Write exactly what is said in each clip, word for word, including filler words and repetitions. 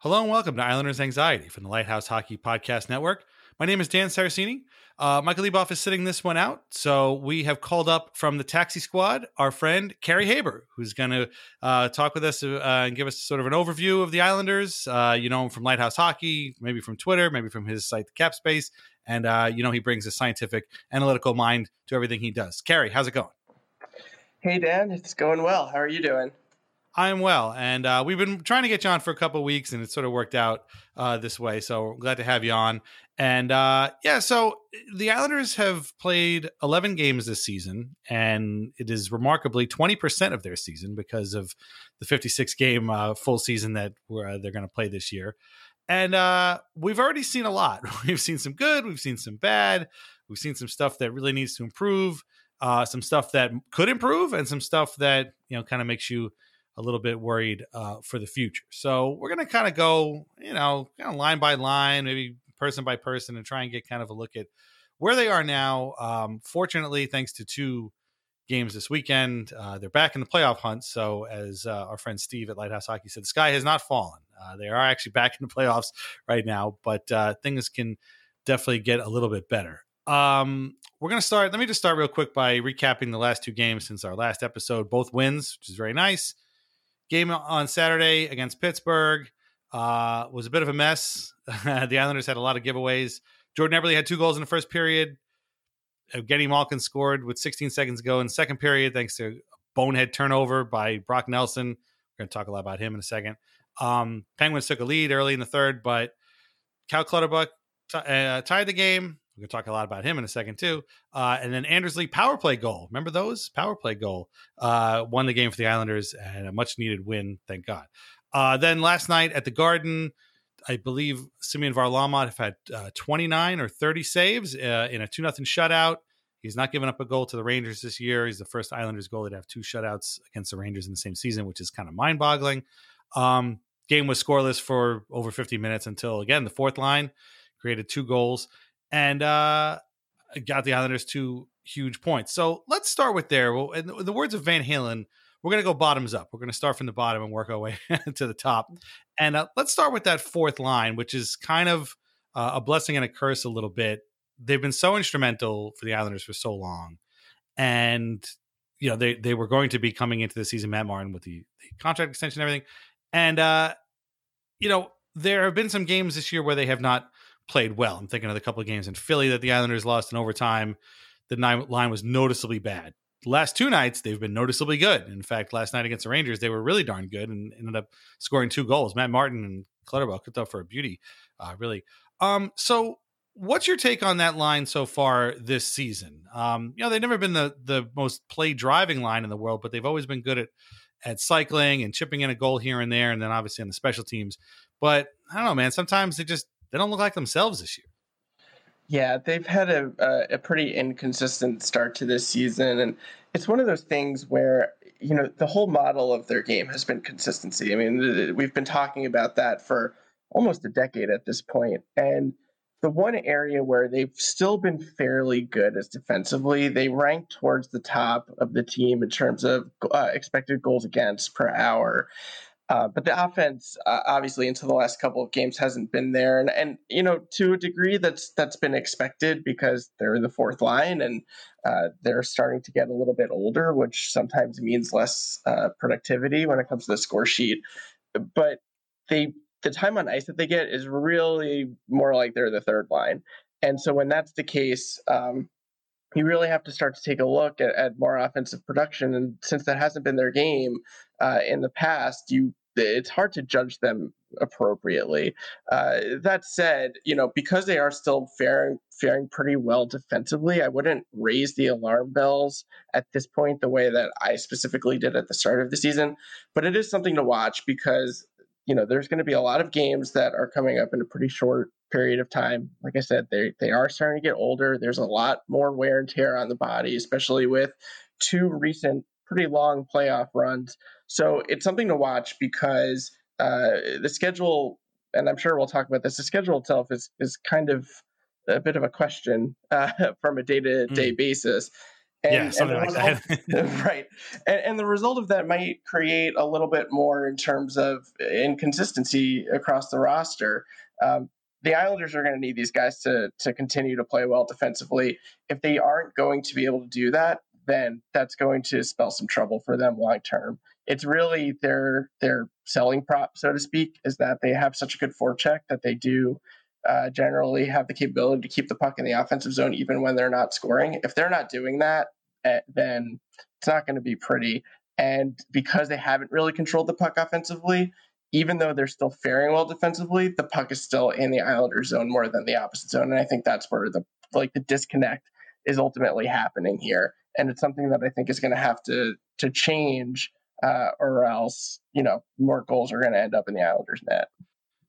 Hello and welcome to Islanders Anxiety from the Lighthouse Hockey Podcast Network. My name is Dan Saracini. Uh, Michael Lieboff is sitting this one out, so we have called up from the taxi squad our friend Carrie Haber, who's going to uh, talk with us uh, and give us sort of an overview of the Islanders. Uh, you know him from Lighthouse Hockey, maybe from Twitter, maybe from his site, The Cap Space, and uh, you know he brings a scientific, analytical mind to everything he does. Carrie, how's it going? Hey, Dan. It's going well. How are you doing? I'm well, and uh, we've been trying to get you on for a couple of weeks, and it sort of worked out uh, this way, so glad to have you on. And, uh, yeah, so the Islanders have played eleven games this season, and it is remarkably twenty percent of their season because of the fifty-six game uh, full season that we're, uh, they're going to play this year. And uh, we've already seen a lot. We've seen some good. We've seen some bad. We've seen some stuff that really needs to improve, uh, some stuff that could improve, and some stuff that, you know, kind of makes you – a little bit worried uh, for the future. So we're going to kind of go, you know, kind of line by line, maybe person by person, and try and get kind of a look at where they are now. Um, fortunately, thanks to two games this weekend, uh, they're back in the playoff hunt. So as uh, our friend Steve at Lighthouse Hockey said, the sky has not fallen. Uh, they are actually back in the playoffs right now, but uh, things can definitely get a little bit better. Um, we're going to start. Let me just start real quick by recapping the last two games since our last episode, both wins, which is very nice. Game on Saturday against Pittsburgh uh, was a bit of a mess. The Islanders had a lot of giveaways. Jordan Eberle had two goals in the first period. Evgeny Malkin scored with sixteen seconds to go in the second period thanks to a bonehead turnover by Brock Nelson. We're going to talk a lot about him in a second. Um, Penguins took a lead early in the third, but Cal Clutterbuck t- uh, tied the game. We're going to talk a lot about him in a second, too. Uh, and then Anders Lee power play goal. Remember those? Power play goal. Uh, won the game for the Islanders and a much-needed win, thank God. Uh, then last night at the Garden, I believe Semyon Varlamov had uh, twenty-nine or thirty saves uh, in a two nothing shutout. He's not given up a goal to the Rangers this year. He's the first Islanders goalie to have two shutouts against the Rangers in the same season, which is kind of mind-boggling. Um, game was scoreless for over fifty minutes until, again, the fourth line created two goals. And uh, got the Islanders two huge points. So let's start with there. Well, in the words of Van Halen, we're going to go bottoms up. We're going to start from the bottom and work our way to the top. And uh, let's start with that fourth line, which is kind of uh, a blessing and a curse a little bit. They've been so instrumental for the Islanders for so long. And, you know, they, they were going to be coming into the season, Matt Martin, with the, the contract extension and everything. And, uh, you know, there have been some games this year where they have not played well. I'm thinking of the couple of games in Philly that the Islanders lost in overtime. The line was noticeably bad. The last two nights, they've been noticeably good. In fact, last night against the Rangers, they were really darn good and ended up scoring two goals. Matt Martin and Clutterbuck hooked up for a beauty, uh, really. Um, so what's your take on that line so far this season? Um, you know, they've never been the the most play driving line in the world, but they've always been good at at cycling and chipping in a goal here and there, and then obviously on the special teams. But I don't know, man, sometimes they just they don't look like themselves this year. Yeah, they've had a, a pretty inconsistent start to this season. And it's one of those things where, you know, the whole model of their game has been consistency. I mean, we've been talking about that for almost a decade at this point. And the one area where they've still been fairly good is defensively. They rank towards the top of the team in terms of uh, expected goals against per hour. Uh, but the offense, uh, obviously, until the last couple of games hasn't been there. And, and you know, to a degree, that's that's been expected because they're in the fourth line and uh, they're starting to get a little bit older, which sometimes means less uh, productivity when it comes to the score sheet. But they the time on ice that they get is really more like they're the third line. And so when that's the case, um, you really have to start to take a look at, at more offensive production. And since that hasn't been their game uh, in the past, you it's hard to judge them appropriately. Uh, that said, you know, because they are still faring, faring pretty well defensively, I wouldn't raise the alarm bells at this point the way that I specifically did at the start of the season. But it is something to watch because, you know, there's going to be a lot of games that are coming up in a pretty short period of time. Like I said, they they are starting to get older. There's a lot more wear and tear on the body, especially with two recent pretty long playoff runs. So it's something to watch because uh, the schedule, and I'm sure we'll talk about this, the schedule itself is is kind of a bit of a question uh, from a day-to-day mm. basis. And, yeah, something and like result, that. Right. And, and the result of that might create a little bit more in terms of inconsistency across the roster. Um, the Islanders are going to need these guys to to continue to play well defensively. If they aren't going to be able to do that, then that's going to spell some trouble for them long term. It's really their their selling prop, so to speak, is that they have such a good forecheck that they do uh, generally have the capability to keep the puck in the offensive zone even when they're not scoring. If they're not doing that, uh, then it's not going to be pretty. And because they haven't really controlled the puck offensively, even though they're still faring well defensively, the puck is still in the Islanders zone more than the opposite zone. And I think that's where the like the disconnect is ultimately happening here. And it's something that I think is going to have to to change uh, or else, you know, more goals are going to end up in the Islanders net.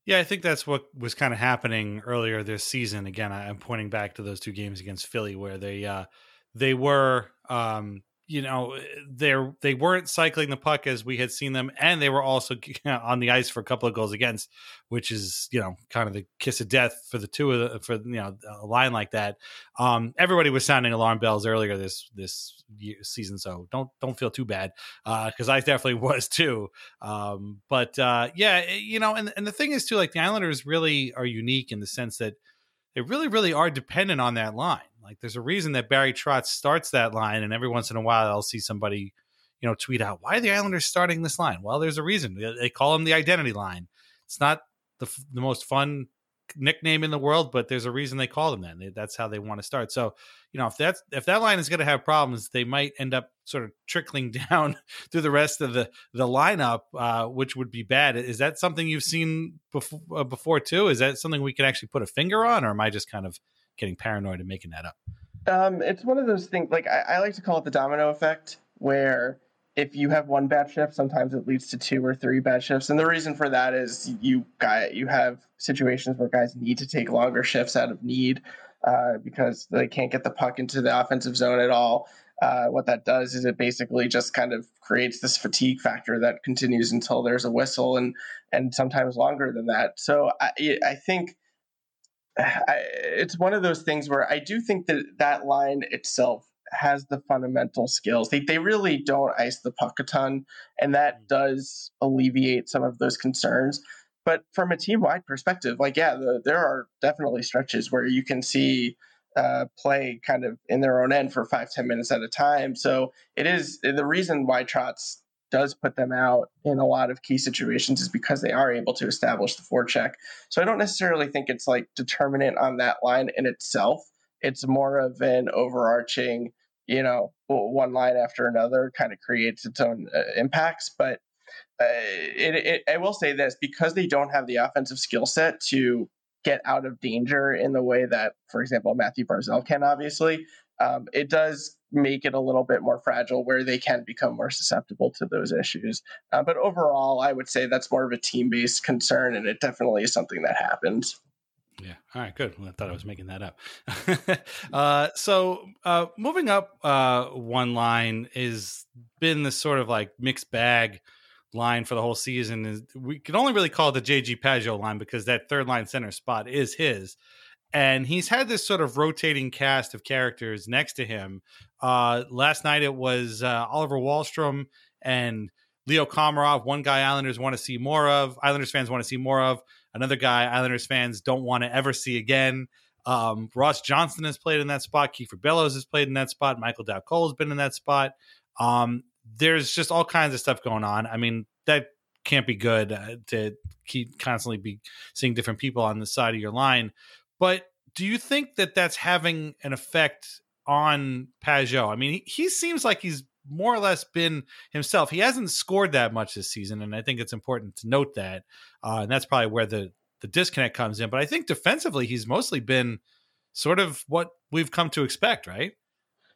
Yeah, I think that's what was kind of happening earlier this season. Again, I'm pointing back to those two games against Philly where they uh, they were, um, you know, they they weren't cycling the puck as we had seen them. And they were also on the ice for a couple of goals against, which is, you know, kind of the kiss of death for the two of the, for, you know, a line like that. Um, everybody was sounding alarm bells earlier this this year, season. So don't don't feel too bad because uh, I definitely was, too. Um, but, uh, yeah, you know, and, and the thing is, too, like the Islanders really are unique in the sense that they really, really are dependent on that line. Like there's a reason that Barry Trotz starts that line. And every once in a while, I'll see somebody, you know, tweet out, why are the Islanders starting this line? Well, there's a reason. They call them the identity line. It's not the, the most fun nickname in the world, but there's a reason they call them that. They, that's how they want to start. So, you know, if that's, if that line is going to have problems, they might end up sort of trickling down through the rest of the, the lineup, uh, which would be bad. Is that something you've seen before, uh, before too? Is that something we can actually put a finger on, or am I just kind of getting paranoid and making that up? Um, it's one of those things, like I, I like to call it the domino effect, where if you have one bad shift, sometimes it leads to two or three bad shifts. And the reason for that is you got, you have situations where guys need to take longer shifts out of need uh, because they can't get the puck into the offensive zone at all. Uh, what that does is it basically just kind of creates this fatigue factor that continues until there's a whistle and, and sometimes longer than that. So I, I think I, it's one of those things where I do think that that line itself has the fundamental skills. They they really don't ice the puck a ton, and that does alleviate some of those concerns. But from a team-wide perspective, like, yeah, the, there are definitely stretches where you can see uh, play kind of in their own end for five, ten minutes at a time. So it is the reason why Trotz does put them out in a lot of key situations is because they are able to establish the forecheck. So I don't necessarily think it's like determinant on that line in itself. It's more of an overarching, you know, one line after another kind of creates its own uh, impacts. But uh, it, it, I will say this, because they don't have the offensive skill set to get out of danger in the way that, for example, Mathew Barzal can, obviously, um, it does make it a little bit more fragile where they can become more susceptible to those issues. Uh, but overall, I would say that's more of a team-based concern, and it definitely is something that happens. Yeah. All right. Good. Well, I thought I was making that up. uh, so uh, moving up uh, one line has been this sort of like mixed bag line for the whole season. Is we can only really call it the J G Pageau line because that third line center spot is his. And he's had this sort of rotating cast of characters next to him. Uh, last night it was uh, Oliver Wahlstrom and Leo Komarov, one guy Islanders want to see more of. Islanders fans want to see more of. Another guy Islanders fans don't want to ever see again. Um, Ross Johnston has played in that spot. Kiefer Bellows has played in that spot. Michael Dal Colle has been in that spot. Um, there's just all kinds of stuff going on. I mean, that can't be good uh, to keep constantly be seeing different people on the side of your line. But do you think that that's having an effect on Pageau? I mean, he, he seems like he's more or less been himself. He hasn't scored that much this season, and I think it's important to note that. Uh, and that's probably where the, the disconnect comes in. But I think defensively, he's mostly been sort of what we've come to expect, right?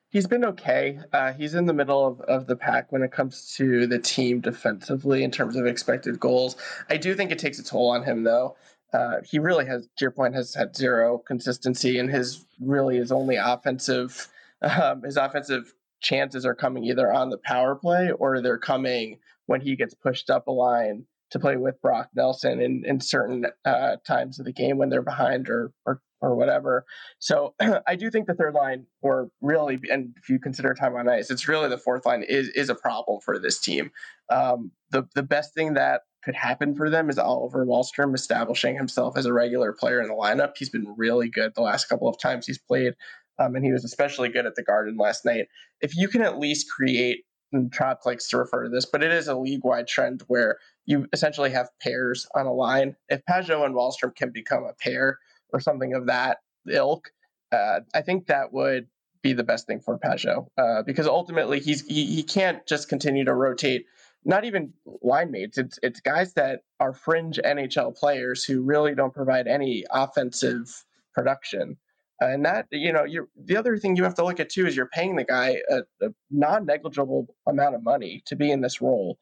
He's been okay. Uh, he's in the middle of, of the pack when it comes to the team defensively in terms of expected goals. I do think it takes a toll on him, though. Uh, he really has, to your point, has had zero consistency, and his really his only offensive, um, his offensive chances are coming either on the power play or they're coming when he gets pushed up a line to play with Brock Nelson in, in certain uh, times of the game when they're behind or or, or whatever. So I do think the third line, or really, and if you consider time on ice, it's really the fourth line is is a problem for this team. Um, the the best thing that could happen for them is Oliver Wahlstrom establishing himself as a regular player in the lineup. He's been really good the last couple of times he's played. Um, and he was especially good at the Garden last night. If you can at least create, and Trotz likes to refer to this, but it is a league-wide trend where you essentially have pairs on a line. If Pageau and Wahlstrom can become a pair or something of that ilk, uh, I think that would be the best thing for Pageau uh, because ultimately he's he, he can't just continue to rotate. Not even line mates. It's it's guys that are fringe N H L players who really don't provide any offensive production. And that, you know, you the other thing you have to look at, too, is you're paying the guy a, a non-negligible amount of money to be in this role.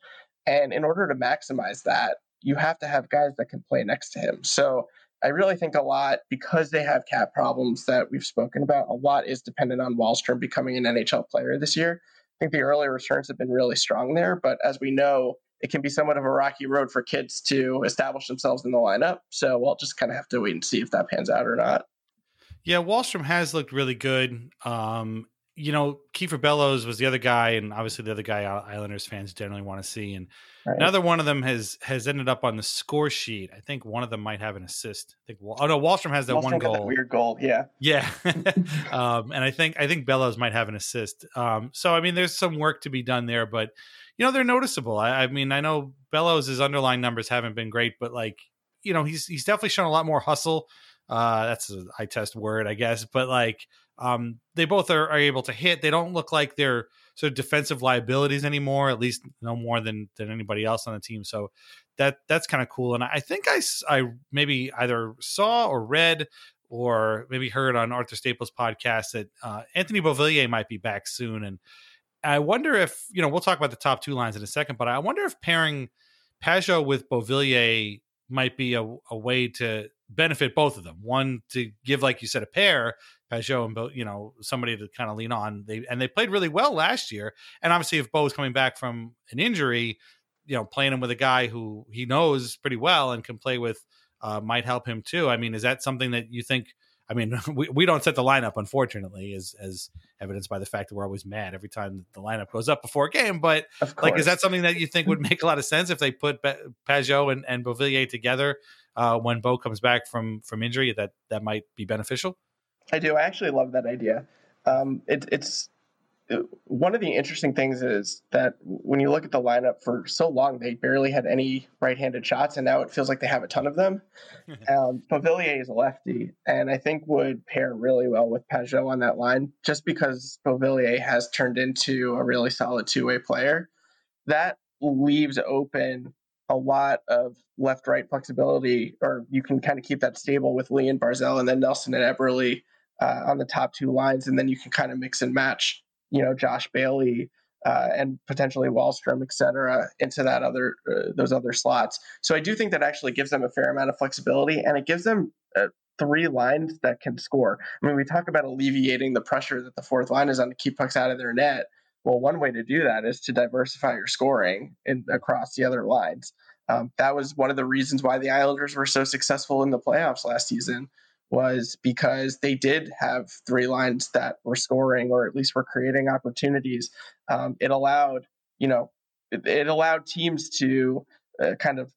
And in order to maximize that, you have to have guys that can play next to him. So I really think a lot, because they have cap problems that we've spoken about, a lot is dependent on Wahlstrom becoming an N H L player this year. I think the early returns have been really strong there. But as we know, it can be somewhat of a rocky road for kids to establish themselves in the lineup. So we'll just kind of have to wait and see if that pans out or not. Yeah, Wahlstrom has looked really good. Um, you know, Kiefer Bellows was the other guy, and obviously the other guy Islanders fans generally want to see. And right. Another one of them has has ended up on the score sheet. I think one of them might have an assist. I think. Oh no, Wahlstrom has that Wahlstrom one goal. That weird goal. Yeah, yeah. um, and I think I think Bellows might have an assist. Um, so I mean, there's some work to be done there, but you know, they're noticeable. I, I mean, I know Bellows' underlying numbers haven't been great, but like you know, he's he's definitely shown a lot more hustle. Uh, that's a high test word, I guess. But like, um, they both are, are able to hit. They don't look like they're sort of defensive liabilities anymore, at least no more than, than anybody else on the team. So that, that's kind of cool. And I think I, I maybe either saw or read or maybe heard on Arthur Staples' podcast that, uh, Anthony Beauvillier might be back soon. And I wonder if, you know, we'll talk about the top two lines in a second, but I wonder if pairing Pageau with Beauvillier might be a, a way to benefit both of them. One, to give, like you said, a pair, Pageau and, you know, somebody to kind of lean on. They and they played really well last year. And obviously, if Beau's coming back from an injury, you know, playing him with a guy who he knows pretty well and can play with uh, might help him too. I mean, is that something that you think? I mean, we, we don't set the lineup, unfortunately, as as evidenced by the fact that we're always mad every time the lineup goes up before a game. But like, is that something that you think would make a lot of sense if they put Pageau and, and Beauvillier together uh, when Beau comes back from from injury? That that might be beneficial. I do. I actually love that idea. Um, it, it's one of the interesting things is that when you look at the lineup for so long, they barely had any right-handed shots, and now it feels like they have a ton of them. um, Beauvillier is a lefty, and I think would pair really well with Pageau on that line, just because Beauvillier has turned into a really solid two-way player. That leaves open a lot of left-right flexibility, or you can kind of keep that stable with Lee and Barzal, and then Nelson and Eberle uh, on the top two lines, and then you can kind of mix and match, you know, Josh Bailey uh, and potentially Wahlstrom, et cetera, into that other, uh, those other slots. So I do think that actually gives them a fair amount of flexibility, and it gives them uh, three lines that can score. I mean, we talk about alleviating the pressure that the fourth line is on to keep pucks out of their net. Well, one way to do that is to diversify your scoring in, across the other lines. Um, that was one of the reasons why the Islanders were so successful in the playoffs last season, was because they did have three lines that were scoring, or at least were creating opportunities. Um, it allowed, you know, it, it allowed teams to uh, kind of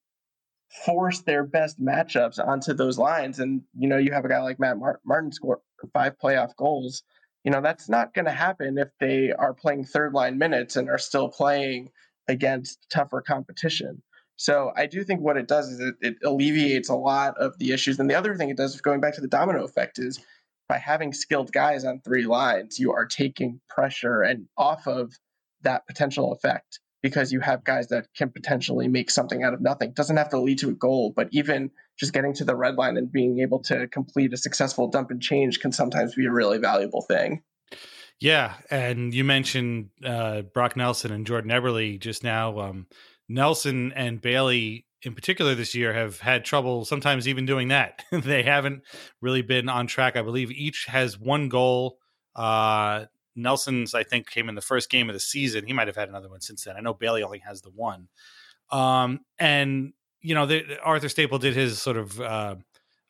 force their best matchups onto those lines. And, you know, you have a guy like Matt Mar- Martin score five playoff goals. You know, that's not going to happen if they are playing third line minutes and are still playing against tougher competition. So I do think what it does is it, it alleviates a lot of the issues. And the other thing it does, going back to the domino effect, is by having skilled guys on three lines, you are taking pressure and off of that potential effect, because you have guys that can potentially make something out of nothing. It doesn't have to lead to a goal, but even just getting to the red line and being able to complete a successful dump and change can sometimes be a really valuable thing. Yeah, and you mentioned uh, Brock Nelson and Jordan Eberle just now. Um, Nelson and Bailey in particular this year have had trouble sometimes even doing that. They haven't really been on track. I believe each has one goal. Uh, Nelson's, I think, came in the first game of the season. He might have had another one since then. I know Bailey only has the one. Um, and, you know, the, Arthur Staples did his sort of uh,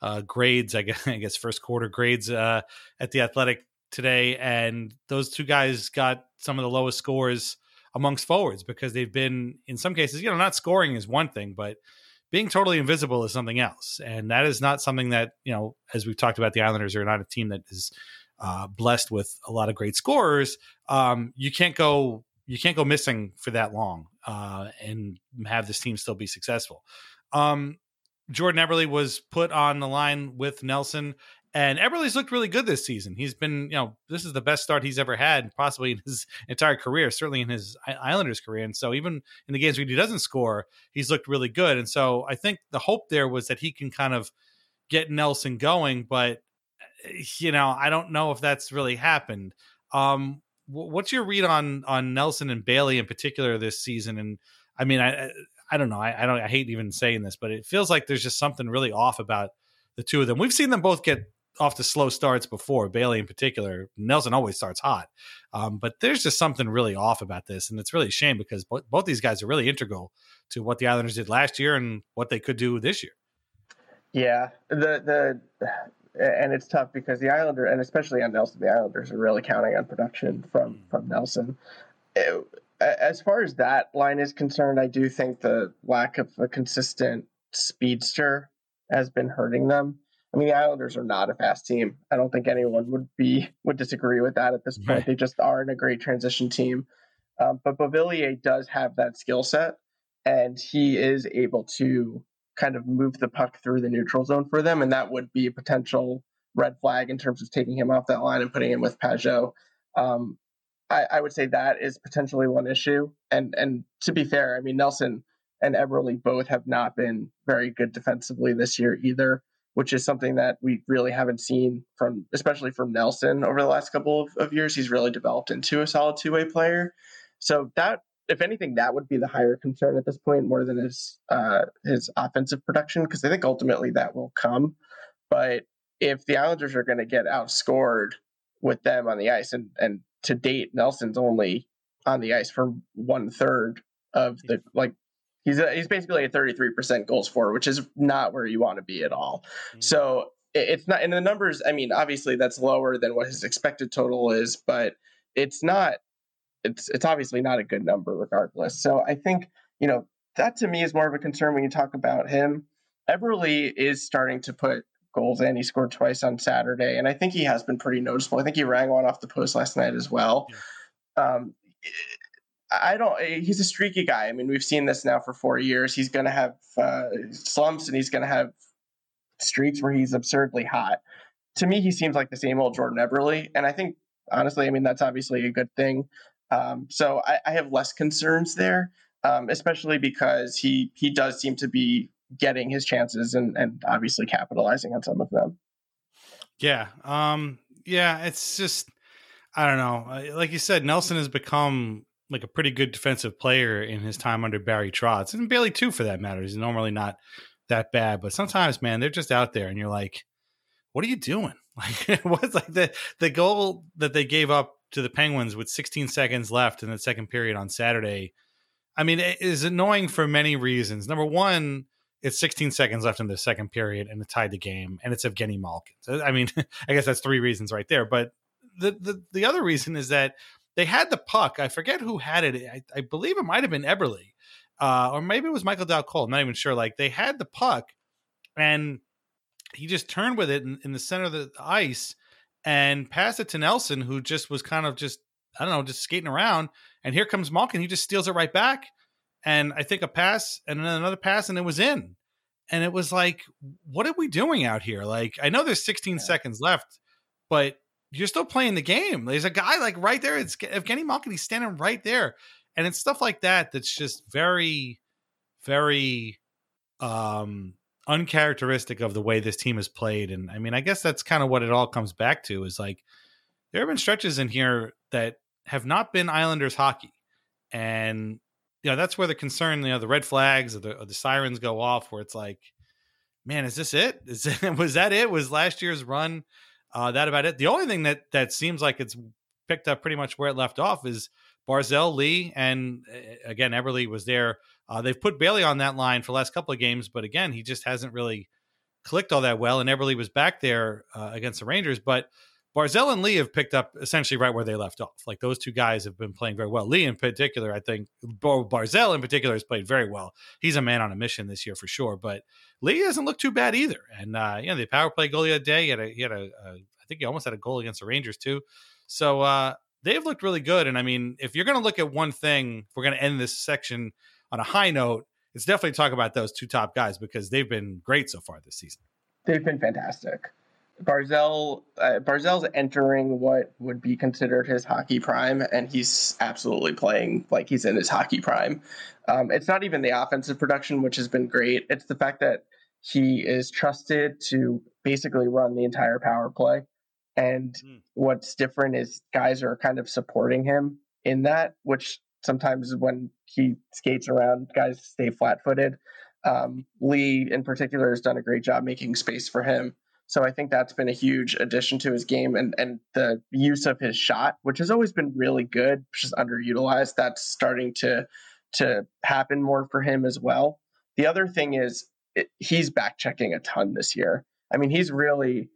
uh, grades, I guess, I guess first quarter grades uh, at The Athletic today. And those two guys got some of the lowest scores amongst forwards, because they've been, in some cases, you know, not scoring is one thing, but being totally invisible is something else. And that is not something that, you know, as we've talked about, the Islanders are not a team that is uh, blessed with a lot of great scorers. Um, you can't go, you can't go missing for that long uh, and have this team still be successful. Um, Jordan Eberle was put on the line with Nelson, and Eberle's looked really good this season. He's been, you know, this is the best start he's ever had, possibly in his entire career, certainly in his Islanders career. And so even in the games where he doesn't score, he's looked really good. And so I think the hope there was that he can kind of get Nelson going, but, you know, I don't know if that's really happened. Um, what's your read on, on Nelson and Bailey in particular this season? And I mean, I, I don't know. I, I don't, I hate even saying this, but it feels like there's just something really off about the two of them. We've seen them both get off to slow starts before, Bailey in particular. Nelson always starts hot. Um, but there's just something really off about this. And it's really a shame, because bo- both these guys are really integral to what the Islanders did last year and what they could do this year. Yeah. The, the, and it's tough, because the Islanders, and especially on Nelson, the Islanders are really counting on production from, from Nelson. It, as far as that line is concerned, I do think the lack of a consistent speedster has been hurting them. I mean, the Islanders are not a fast team. I don't think anyone would be would disagree with that at this point. Right. They just aren't a great transition team. Um, but Beauvillier does have that skill set, and he is able to kind of move the puck through the neutral zone for them, and that would be a potential red flag in terms of taking him off that line and putting him with Pageau. Um, I, I would say that is potentially one issue. And and to be fair, I mean, Nelson and Eberle both have not been very good defensively this year either, which is something that we really haven't seen from, especially from Nelson over the last couple of, of years. He's really developed into a solid two-way player. So that, if anything, that would be the higher concern at this point, more than his uh, his offensive production, because I think ultimately that will come. But if the Islanders are going to get outscored with them on the ice, and, and to date, Nelson's only on the ice for one-third of the, like, He's a, he's basically a thirty-three percent goals for, which is not where you want to be at all. Mm. So it, it's not in the numbers. I mean, obviously that's lower than what his expected total is, but it's not, it's, it's obviously not a good number regardless. So I think, you know, that to me is more of a concern when you talk about him. Eberle is starting to put goals in. He scored twice on Saturday, and I think he has been pretty noticeable. I think he rang one off the post last night as well. Yeah. um, I don't, he's a streaky guy. I mean, we've seen this now for four years. He's going to have uh, slumps and he's going to have streaks where he's absurdly hot. To me, he seems like the same old Jordan Eberle. And I think, honestly, I mean, that's obviously a good thing. Um, so I, I have less concerns there, um, especially because he, he does seem to be getting his chances and, and obviously capitalizing on some of them. Yeah. Um, yeah, it's just, I don't know. Like you said, Nelson has become like a pretty good defensive player in his time under Barry Trotz, and Bailey too, for that matter. He's normally not that bad, but sometimes, man, they're just out there and you're like, what are you doing? Like, what's like the, the goal that they gave up to the Penguins with sixteen seconds left in the second period on Saturday. I mean, it is annoying for many reasons. Number one, it's sixteen seconds left in the second period and it tied the game, and it's Evgeny Malkin. So, I mean, I guess that's three reasons right there. But the, the, the other reason is that they had the puck. I forget who had it. I, I believe it might've been Eberle, uh, or maybe it was Michael Dal Colle. I'm not even sure. Like, they had the puck and he just turned with it in, in the center of the ice and passed it to Nelson, who just was kind of just, I don't know, just skating around. And here comes Malkin. He just steals it right back. And I think a pass and then another pass, and it was in. And it was like, what are we doing out here? Like, I know there's sixteen yeah. seconds left, but you're still playing the game. There's a guy like right there. It's Evgeny Malkin. He's standing right there. And it's stuff like that that's just very, very um, uncharacteristic of the way this team has played. And I mean, I guess that's kind of what it all comes back to, is like there have been stretches in here that have not been Islanders hockey. And you know, that's where the concern, you know, the red flags or the, or the sirens go off, where it's like, man, is this it? Is it, was that it? Was last year's run uh, that about it? The only thing that that seems like it's picked up pretty much where it left off is Barzal, Lee, and uh, again, Eberle was there. Uh, they've put Bailey on that line for the last couple of games, but again, he just hasn't really clicked all that well, and Eberle was back there uh, against the Rangers, but Barzal and Lee have picked up essentially right where they left off. Like, those two guys have been playing very well. Lee in particular, I think Barzal in particular has played very well. He's a man on a mission this year for sure, but Lee hasn't looked too bad either. And, uh, you know, the power play goal the other day, he had a, he had a, a, I think he almost had a goal against the Rangers too. So uh, they've looked really good. And I mean, if you're going to look at one thing, if we're going to end this section on a high note, it's definitely talk about those two top guys, because they've been great so far this season. They've been fantastic. Barzal, uh, Barzal's entering what would be considered his hockey prime, and he's absolutely playing like he's in his hockey prime. Um, it's not even the offensive production, which has been great. It's the fact that he is trusted to basically run the entire power play. And mm. what's different is guys are kind of supporting him in that, which sometimes when he skates around, guys stay flat-footed. Um, Lee, in particular, has done a great job making space for him. So I think that's been a huge addition to his game, and, and the use of his shot, which has always been really good, which is underutilized. That's starting to to happen more for him as well. The other thing is it, he's back-checking a ton this year. I mean, he's really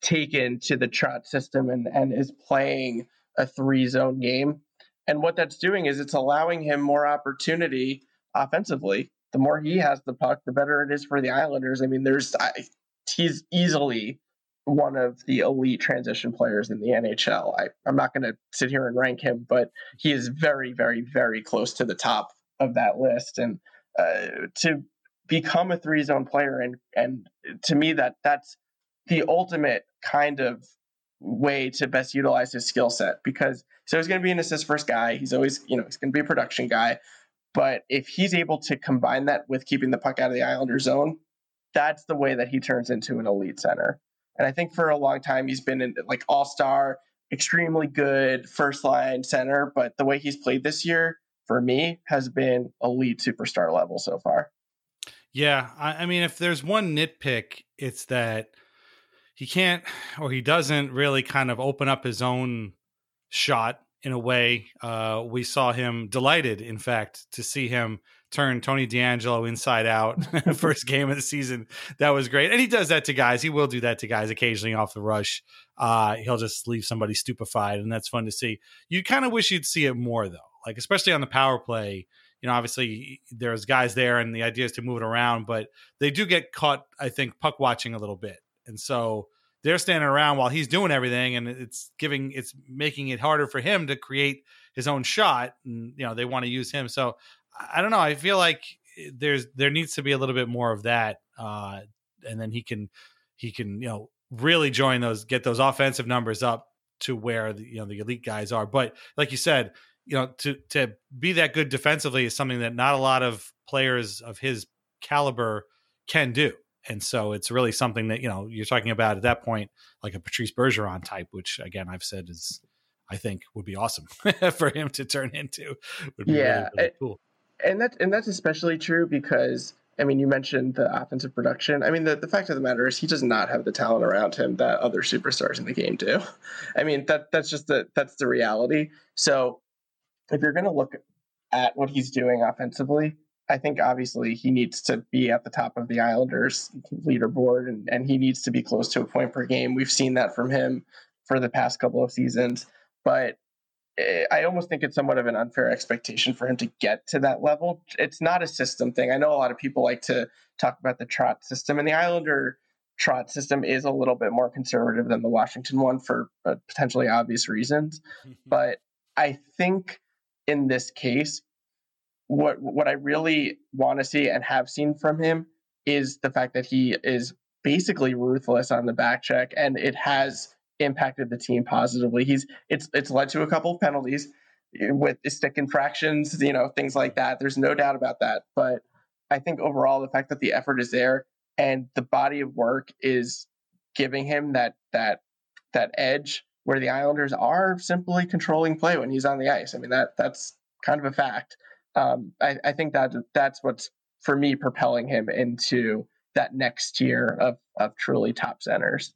taken to the Trotz system and, and is playing a three-zone game. And what that's doing is it's allowing him more opportunity offensively. The more he has the puck, the better it is for the Islanders. I mean, there's... I, he's easily one of the elite transition players in the N H L. I, I'm not going to sit here and rank him, but he is very, very, very close to the top of that list. And uh, to become a three-zone player, and and to me, that that's the ultimate kind of way to best utilize his skill set. Because so he's going to be an assist-first guy. He's always, you know, he's going to be a production guy. But if he's able to combine that with keeping the puck out of the Islander zone, that's the way that he turns into an elite center. And I think for a long time, he's been in like all-star, extremely good first line center, but the way he's played this year for me has been elite superstar level so far. Yeah. I, I mean, if there's one nitpick, it's that he can't, or he doesn't really kind of open up his own shot in a way. Uh, we saw him delighted, in fact, to see him turn Tony DeAngelo inside out first game of the season. That was great. And he does that to guys. He will do that to guys occasionally off the rush. Uh, he'll just leave somebody stupefied, and that's fun to see. You kind of wish you'd see it more, though, like especially on the power play. You know, obviously there's guys there, and the idea is to move it around, but they do get caught, I think, puck watching a little bit. And so they're standing around while he's doing everything, and it's giving it's making it harder for him to create his own shot. And, you know, they want to use him. So I don't know. I feel like there's there needs to be a little bit more of that, uh, and then he can he can you know really join those get those offensive numbers up to where the, you know the elite guys are. But like you said, you know to to be that good defensively is something that not a lot of players of his caliber can do. And so it's really something that, you know, you're talking about at that point, like a Patrice Bergeron type, which, again, I've said is, I think, would be awesome for him to turn into. Would be yeah. Really, really cool. And that, and that's especially true because, I mean, you mentioned the offensive production. I mean, the, the fact of the matter is he does not have the talent around him that other superstars in the game do. I mean, that that's just the, that's the reality. So if you're going to look at what he's doing offensively, I think obviously he needs to be at the top of the Islanders leaderboard, and, and he needs to be close to a point per game. We've seen that from him for the past couple of seasons, but I almost think it's somewhat of an unfair expectation for him to get to that level. It's not a system thing. I know a lot of people like to talk about the Trotz system, and the Islander Trotz system is a little bit more conservative than the Washington one for uh, potentially obvious reasons. But I think in this case, What what I really want to see and have seen from him is the fact that he is basically ruthless on the back check, and it has impacted the team positively. He's it's it's led to a couple of penalties with stick infractions, you know, things like that. There's no doubt about that. But I think overall, the fact that the effort is there and the body of work is giving him that that that edge where the Islanders are simply controlling play when he's on the ice. I mean, that that's kind of a fact. Um, I, I think that that's what's, for me, propelling him into that next tier of, of truly top centers.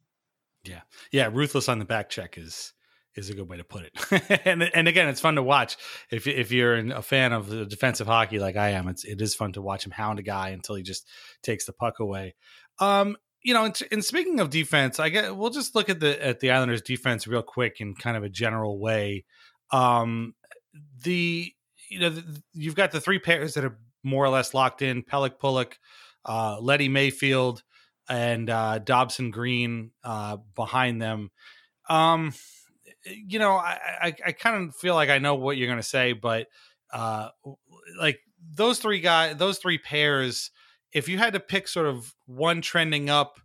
Yeah. Yeah. Ruthless on the back check is, is a good way to put it. and and again, it's fun to watch. If, if you're a fan of the defensive hockey, like I am, it's, it is fun to watch him hound a guy until he just takes the puck away. Um, you know, and, and speaking of defense, I guess we'll just look at the, at the Islanders defense real quick in kind of a general way. Um, the, You know, you've got the three pairs that are more or less locked in: Pelech, Pulock, uh, Letty Mayfield, and uh, Dobson Greene uh, behind them. Um, you know, I, I, I kind of feel like I know what you're going to say, but uh, like those three guys, those three pairs, if you had to pick sort of one trending up,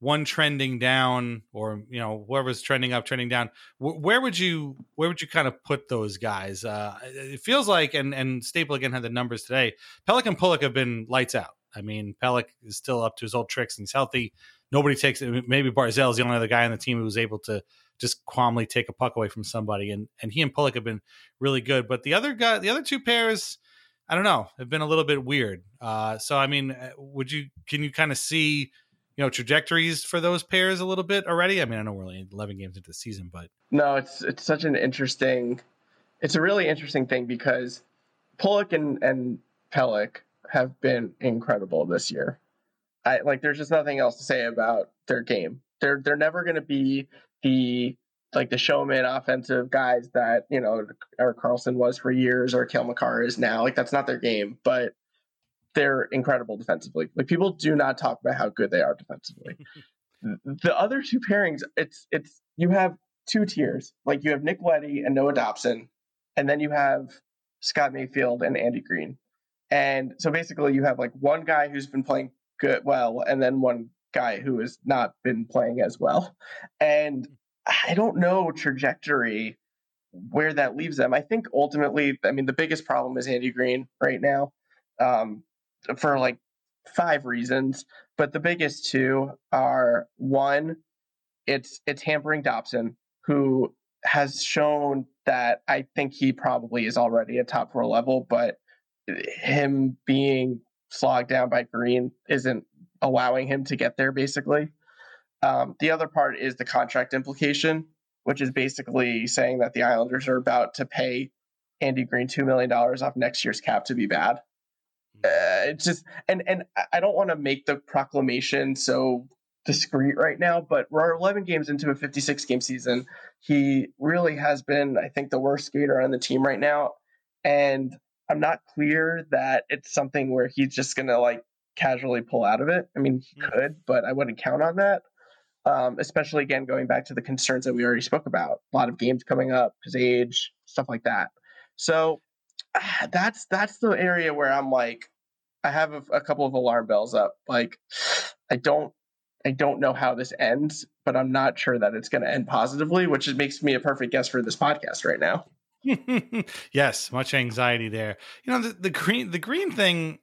one trending down, or you know whoever's trending up, trending down, wh- where would you where would you kind of put those guys? Uh, it feels like, and and Staple again had the numbers today. Pelech and Pulock have been lights out. I mean, Pelech is still up to his old tricks and he's healthy. Nobody takes it. Maybe Barzal is the only other guy on the team who was able to just calmly take a puck away from somebody, and and he and Pulock have been really good. But the other guy, the other two pairs, I don't know, have been a little bit weird. Uh, so I mean, would you can you kind of see? You know, trajectories for those pairs a little bit already? I mean, I know we're only eleven games into the season, but... No, it's it's such an interesting... It's a really interesting thing because Pulock and, and Pelech have been incredible this year. I Like, there's just nothing else to say about their game. They're they're never going to be the, like, the showman offensive guys that, you know, Erik Karlsson was for years or Kale McCarr is now. Like, that's not their game, but... They're incredible defensively. Like people do not talk about how good they are defensively. The other two pairings, it's it's you have two tiers. Like you have Nick Letty and Noah Dobson, and then you have Scott Mayfield and Andy Greene. And so basically you have like one guy who's been playing good well, and then one guy who has not been playing as well. And I don't know trajectory where that leaves them. I think ultimately, I mean, the biggest problem is Andy Greene right now. Um, for like five reasons, but the biggest two are one, it's it's hampering Dobson, who has shown that I think he probably is already at top four level, but him being slogged down by Greene isn't allowing him to get there basically. Um, the other part is the contract implication, which is basically saying that the Islanders are about to pay Andy Greene two million dollars off next year's cap to be bad. Uh, it's just and and I don't want to make the proclamation so discreet right now, but we're eleven games into a fifty-six game season. He really has been, I think, the worst skater on the team right now, and I'm not clear that it's something where he's just gonna like casually pull out of it. I mean, he could, but I wouldn't count on that. um, especially, again, going back to the concerns that we already spoke about. A lot of games coming up, his age, stuff like that. So uh, that's that's the area where I'm like, I have a, a couple of alarm bells up. Like, I don't I don't know how this ends, but I'm not sure that it's going to end positively, which makes me a perfect guest for this podcast right now. Yes, much anxiety there. You know, the, the green the green thing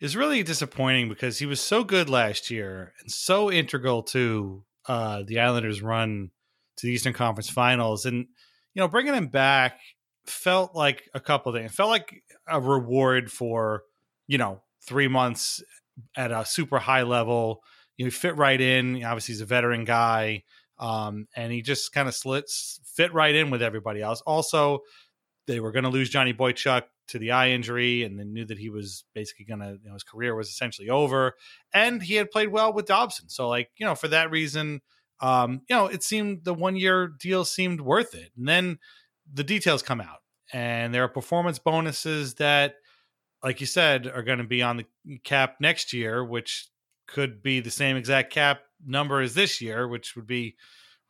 is really disappointing because he was so good last year and so integral to uh, the Islanders' run to the Eastern Conference Finals. And, you know, bringing him back felt like a couple of things. It felt like a reward for, you know, three months at a super high level. You know, he fit right in. Obviously, he's a veteran guy. Um, and he just kind of slits fit right in with everybody else. Also, they were going to lose Johnny Boychuk to the eye injury, and they knew that he was basically going to, you know, his career was essentially over, and he had played well with Dobson. So like, you know, for that reason, um, you know, it seemed the one year deal seemed worth it. And then the details come out and there are performance bonuses that, like you said, are going to be on the cap next year, which could be the same exact cap number as this year, which would be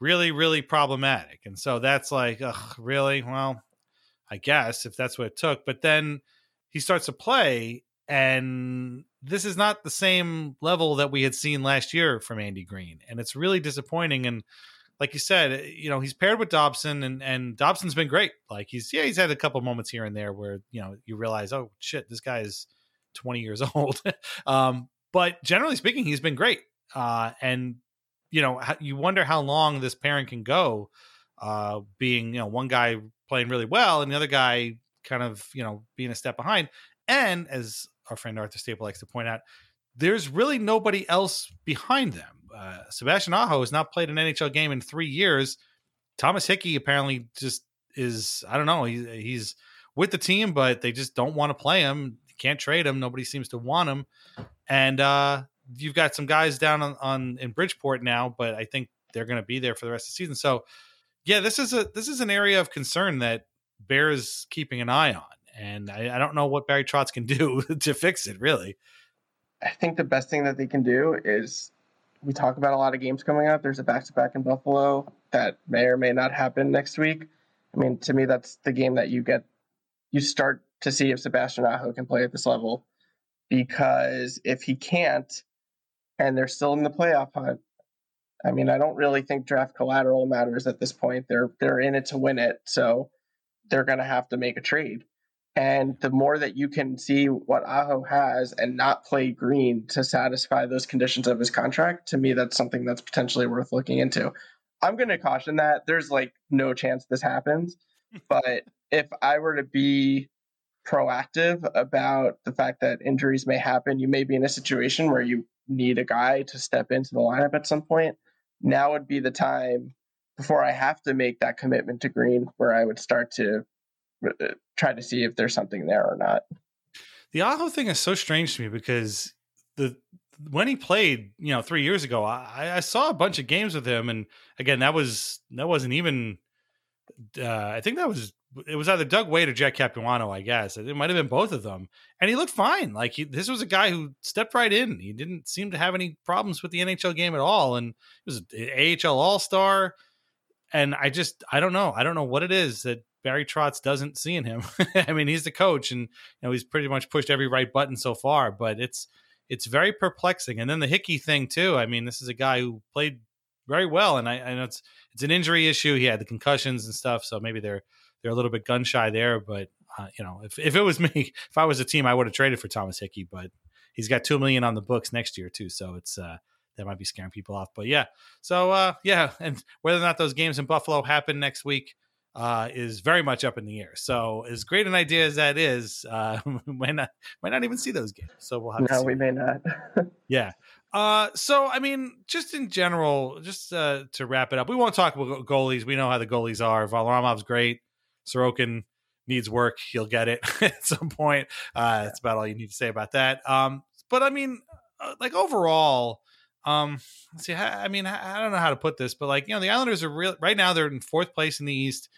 really, really problematic. And so that's like, ugh, really? Well, I guess if that's what it took. But then he starts to play, and this is not the same level that we had seen last year from Andy Greene. And it's really disappointing. And like you said, you know, he's paired with Dobson, and, and Dobson's been great. Like he's, yeah, he's had a couple moments here and there where, you know, you realize, oh shit, this guy is twenty years old. um, But generally speaking, he's been great. Uh, and, you know, you wonder how long this pairing can go, uh, being, you know, one guy playing really well and the other guy kind of, you know, being a step behind. And as our friend Arthur Staples likes to point out, there's really nobody else behind them. Uh, Sebastian Aho has not played an N H L game in three years. Thomas Hickey apparently just is, I don't know, he, he's with the team, but they just don't want to play him. Can't trade him. Nobody seems to want him. And uh, you've got some guys down on, on in Bridgeport now, but I think they're going to be there for the rest of the season. So, yeah, this is a this is an area of concern that Bear is keeping an eye on, and I, I don't know what Barry Trotz can do to fix it. Really, I think the best thing that they can do is we talk about a lot of games coming up. There's a back to back in Buffalo that may or may not happen next week. I mean, to me, that's the game that you get you start to see if Sebastian Aho can play at this level. Because if he can't, and they're still in the playoff hunt, I mean, I don't really think draft collateral matters at this point. They're they're in it to win it, so they're going to have to make a trade. And the more that you can see what Aho has and not play Green to satisfy those conditions of his contract, to me, that's something that's potentially worth looking into. I'm going to caution that. There's, like, no chance this happens. But if I were to be proactive about the fact that injuries may happen, you may be in a situation where you need a guy to step into the lineup at some point. Now would be the time before I have to make that commitment to Green where I would start to try to see if there's something there or not. The Aho thing is so strange to me because the when he played, you know, three years ago, I, I saw a bunch of games with him. And again, that was that wasn't even uh, I think that was it was either Doug Wade or Jack Capuano, I guess. It might have been both of them. And he looked fine. Like, he, this was a guy who stepped right in. He didn't seem to have any problems with the N H L game at all. And he was an A H L All-Star. And I just, I don't know. I don't know what it is that Barry Trotz doesn't see in him. I mean, he's the coach, and you know, he's pretty much pushed every right button so far. But it's it's very perplexing. And then the Hickey thing, too. I mean, this is a guy who played very well. And I, I know it's, it's an injury issue. He had the concussions and stuff, so maybe they're They're a little bit gun shy there, but uh, you know, if, if it was me, if I was a team, I would have traded for Thomas Hickey. But he's got two million on the books next year too, so it's uh, that might be scaring people off. But yeah, so uh, yeah, and whether or not those games in Buffalo happen next week uh, is very much up in the air. So as great an idea as that is, uh, we might not might not even see those games. So we'll have no, to see. No, we may not. Yeah. Uh, so, I mean, just in general, just uh, to wrap it up, we won't talk about goalies. We know how the goalies are. Varlamov's great. Sorokin needs work. He'll get it at some point. Uh, that's about all you need to say about that. Um, but I mean, like overall, um, let's see, I, I mean, I, I don't know how to put this, but like, you know, the Islanders are real right now. They're in fourth place in the East.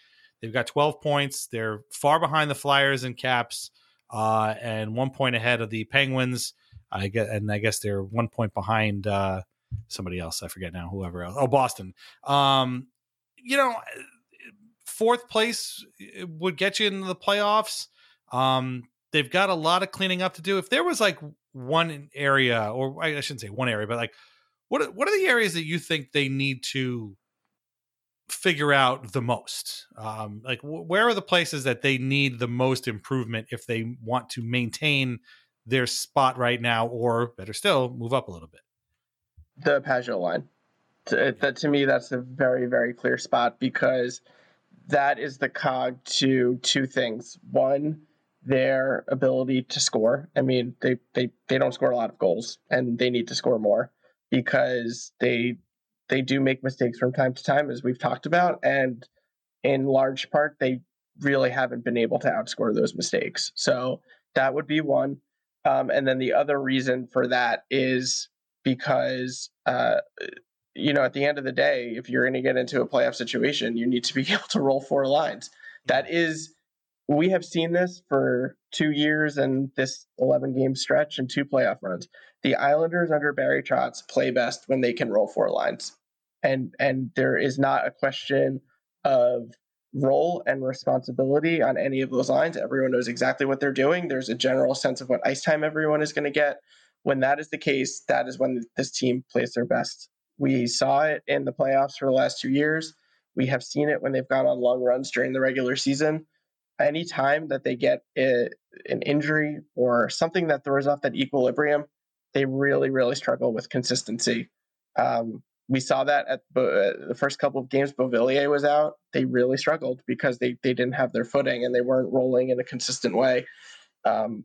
They've got twelve points. They're far behind the Flyers and Caps uh, and one point ahead of the Penguins. I guess, and I guess they're one point behind uh, somebody else. I forget now, whoever else. Oh, Boston. Um, you know, fourth place would get you into the playoffs. Um, they've got a lot of cleaning up to do. If there was like one area, or I shouldn't say one area, but like what, what are the areas that you think they need to figure out the most? Um, like w- where are the places that they need the most improvement if they want to maintain their spot right now, or better still, move up a little bit? The Pageau line. To, that, to me, that's a very, very clear spot, because that is the cog to two things. One, their ability to score. I mean, they, they, they don't score a lot of goals, and they need to score more, because they they do make mistakes from time to time, as we've talked about. And in large part, they really haven't been able to outscore those mistakes. So that would be one. Um, and then the other reason for that is because, uh, you know, at the end of the day, if you're going to get into a playoff situation, you need to be able to roll four lines. That is, we have seen this for two years and this eleven game stretch and two playoff runs. The Islanders under Barry Trotz play best when they can roll four lines. And, and there is not a question of role and responsibility on any of those lines. Everyone knows exactly what they're doing. There's a general sense of what ice time everyone is going to get. When that is the case, that is when this team plays their best. We saw it in the playoffs for the last two years. We have seen it when they've gone on long runs during the regular season. Any time that they get a, an injury or something that throws off that equilibrium, they really, really struggle with consistency. Um, we saw that at uh, the first couple of games Beauvillier was out. They really struggled because they, they didn't have their footing and they weren't rolling in a consistent way. Um,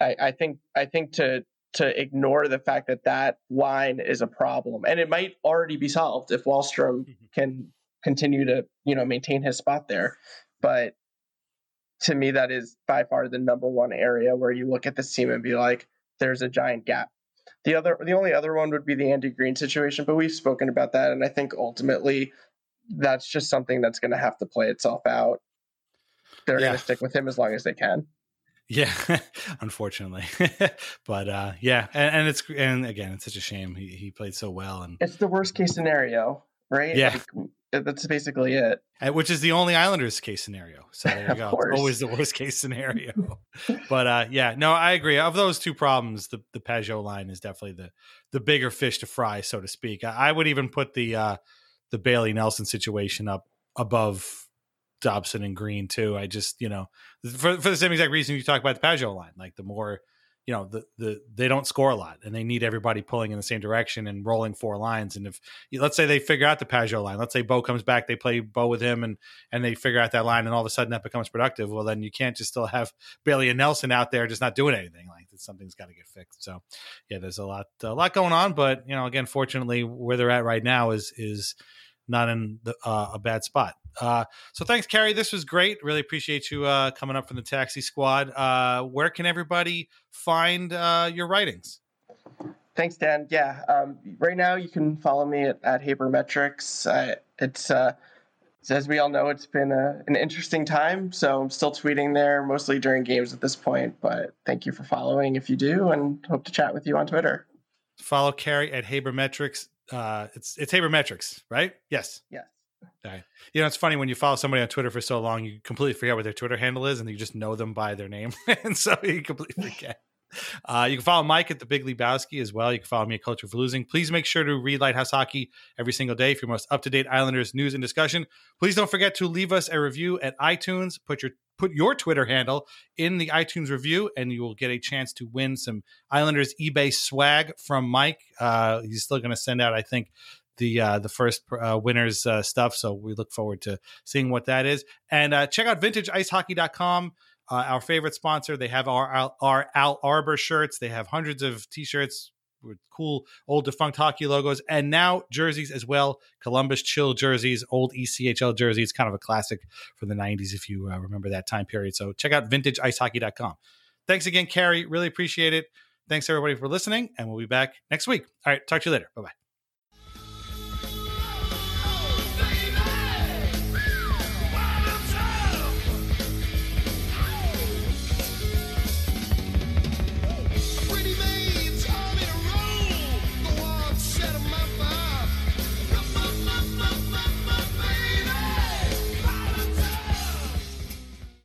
I, I think I think to to ignore the fact that that line is a problem, and it might already be solved if Wahlstrom mm-hmm. can continue to you know maintain his spot there. But to me, that is by far the number one area where you look at this team and be like, there's a giant gap. The other, the only other one would be the Andy Greene situation, but we've spoken about that. And I think ultimately that's just something that's going to have to play itself out. They're yeah. going to stick with him as long as they can. Yeah. Unfortunately. But uh, yeah. And, and it's, and again, it's such a shame. He, he played so well, and it's the worst case scenario, right? Yeah. Like, that's basically it. Which is the only Islanders case scenario. So there you go. It's always the worst case scenario. But uh, yeah, no, I agree. Of those two problems, the, the Pageau line is definitely the the bigger fish to fry, so to speak. I, I would even put the uh, the Bailey Nelson situation up above Dobson and Greene too. I just, you know, for for the same exact reason you talk about the Pageau line. Like the more, you know, the, the, they don't score a lot, and they need everybody pulling in the same direction and rolling four lines. And if let's say they figure out the Pageau line, let's say Bo comes back, they play Bo with him and, and they figure out that line, and all of a sudden that becomes productive. Well, then you can't just still have Bailey and Nelson out there just not doing anything. Like something's got to get fixed. So yeah, there's a lot, a lot going on, but you know, again, fortunately where they're at right now is, is not in the, uh, a bad spot. Uh, so thanks, Carrie. This was great. Really appreciate you uh, coming up from the taxi squad. Uh, where can everybody find uh, your writings? Thanks, Dan. Yeah. Um, right now you can follow me at, at Habermetrics. I, it's, uh, as we all know, it's been a, an interesting time. So I'm still tweeting there mostly during games at this point, but thank you for following if you do, and hope to chat with you on Twitter. Follow Carrie at Habermetrics. Uh, it's, it's Habermetrics, right? Yes. Yes. Right. You know, it's funny when you follow somebody on Twitter for so long, you completely forget what their Twitter handle is, and you just know them by their name. And so you completely forget. Uh, you can follow Mike at the Big Lebowski as well. You can follow me at Culture for Losing. Please make sure to read Lighthouse Hockey every single day for your most up-to-date Islanders news and discussion. Please don't forget to leave us a review at iTunes. Put your put your Twitter handle in the iTunes review, and you will get a chance to win some Islanders eBay swag from Mike. Uh, he's still going to send out, I think, the uh, the first uh, winners uh, stuff. So we look forward to seeing what that is. And uh, check out vintage ice hockey dot com, uh, our favorite sponsor. They have our, our, our Al Arbor shirts. They have hundreds of T-shirts with cool old defunct hockey logos, and now jerseys as well. Columbus Chill jerseys, old E C H L jerseys, kind of a classic from the nineties if you uh, remember that time period. So check out vintage ice hockey dot com. Thanks again, Carrie. Really appreciate it. Thanks, everybody, for listening, and we'll be back next week. All right, talk to you later. Bye-bye.